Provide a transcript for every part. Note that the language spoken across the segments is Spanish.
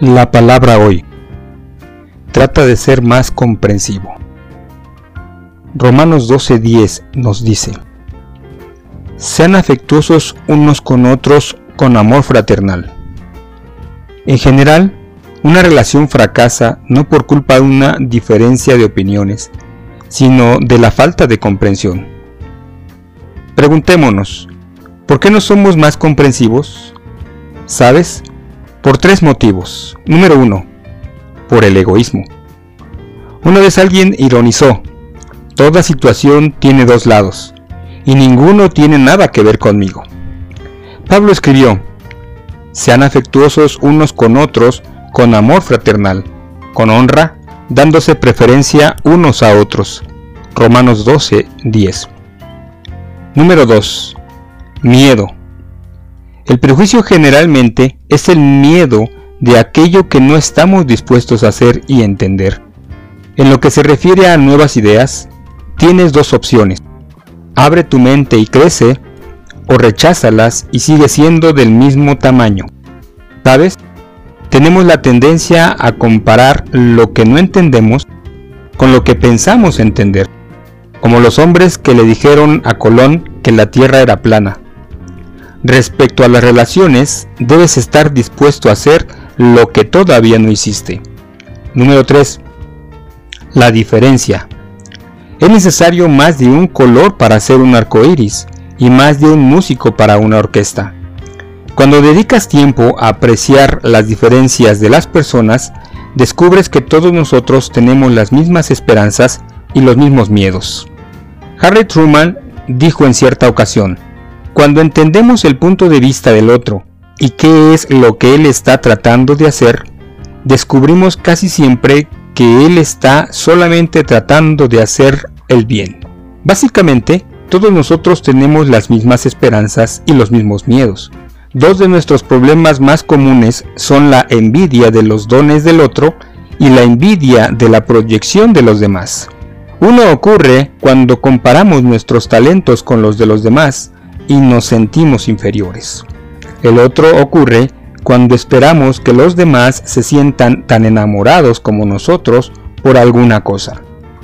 La palabra hoy trata de ser más comprensivo. Romanos 12:10 nos dice: sean afectuosos unos con otros con amor fraternal. En general, una relación fracasa no por culpa de una diferencia de opiniones, sino de la falta de comprensión. Preguntémonos, ¿por qué no somos más comprensivos? ¿Sabes? Por tres motivos. Número 1, por el egoísmo. Una vez alguien ironizó: toda situación tiene dos lados, y ninguno tiene nada que ver conmigo. Pablo escribió: sean afectuosos unos con otros con amor fraternal, con honra, dándose preferencia unos a otros. Romanos 12:10. Número 2. Miedo. El prejuicio generalmente es el miedo de aquello que no estamos dispuestos a hacer y entender. En lo que se refiere a nuevas ideas, tienes dos opciones: abre tu mente y crece, o recházalas y sigue siendo del mismo tamaño. ¿Sabes? Tenemos la tendencia a comparar lo que no entendemos con lo que pensamos entender, como los hombres que le dijeron a Colón que la Tierra era plana. Respecto a las relaciones, debes estar dispuesto a hacer lo que todavía no hiciste. Número 3. La diferencia. Es necesario más de un color para hacer un arco iris y más de un músico para una orquesta. Cuando dedicas tiempo a apreciar las diferencias de las personas, descubres que todos nosotros tenemos las mismas esperanzas y los mismos miedos. Harry Truman dijo en cierta ocasión: cuando entendemos el punto de vista del otro y qué es lo que él está tratando de hacer, descubrimos casi siempre que él está solamente tratando de hacer el bien. Básicamente, todos nosotros tenemos las mismas esperanzas y los mismos miedos. Dos de nuestros problemas más comunes son la envidia de los dones del otro y la envidia de la proyección de los demás. Uno ocurre cuando comparamos nuestros talentos con los de los demás y nos sentimos inferiores. El otro ocurre cuando esperamos que los demás se sientan tan enamorados como nosotros por alguna cosa.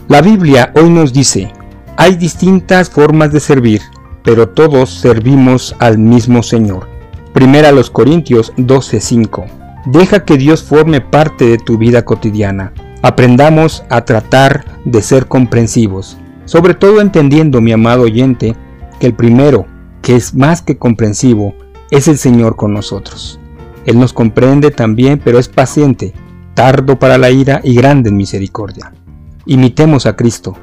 La Biblia hoy nos dice: hay distintas formas de servir, pero todos servimos al mismo Señor. Primera a los Corintios 12:5. Deja que Dios forme parte de tu vida cotidiana. Aprendamos a tratar de ser comprensivos, sobre todo entendiendo, mi amado oyente, que el primero, que es más que comprensivo, es el Señor con nosotros. Él nos comprende también, pero es paciente, tardo para la ira y grande en misericordia. Imitemos a Cristo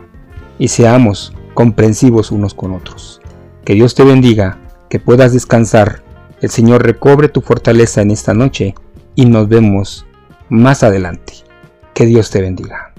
y seamos comprensivos unos con otros. Que Dios te bendiga, que puedas descansar. El Señor recobre tu fortaleza en esta noche y nos vemos más adelante. Que Dios te bendiga.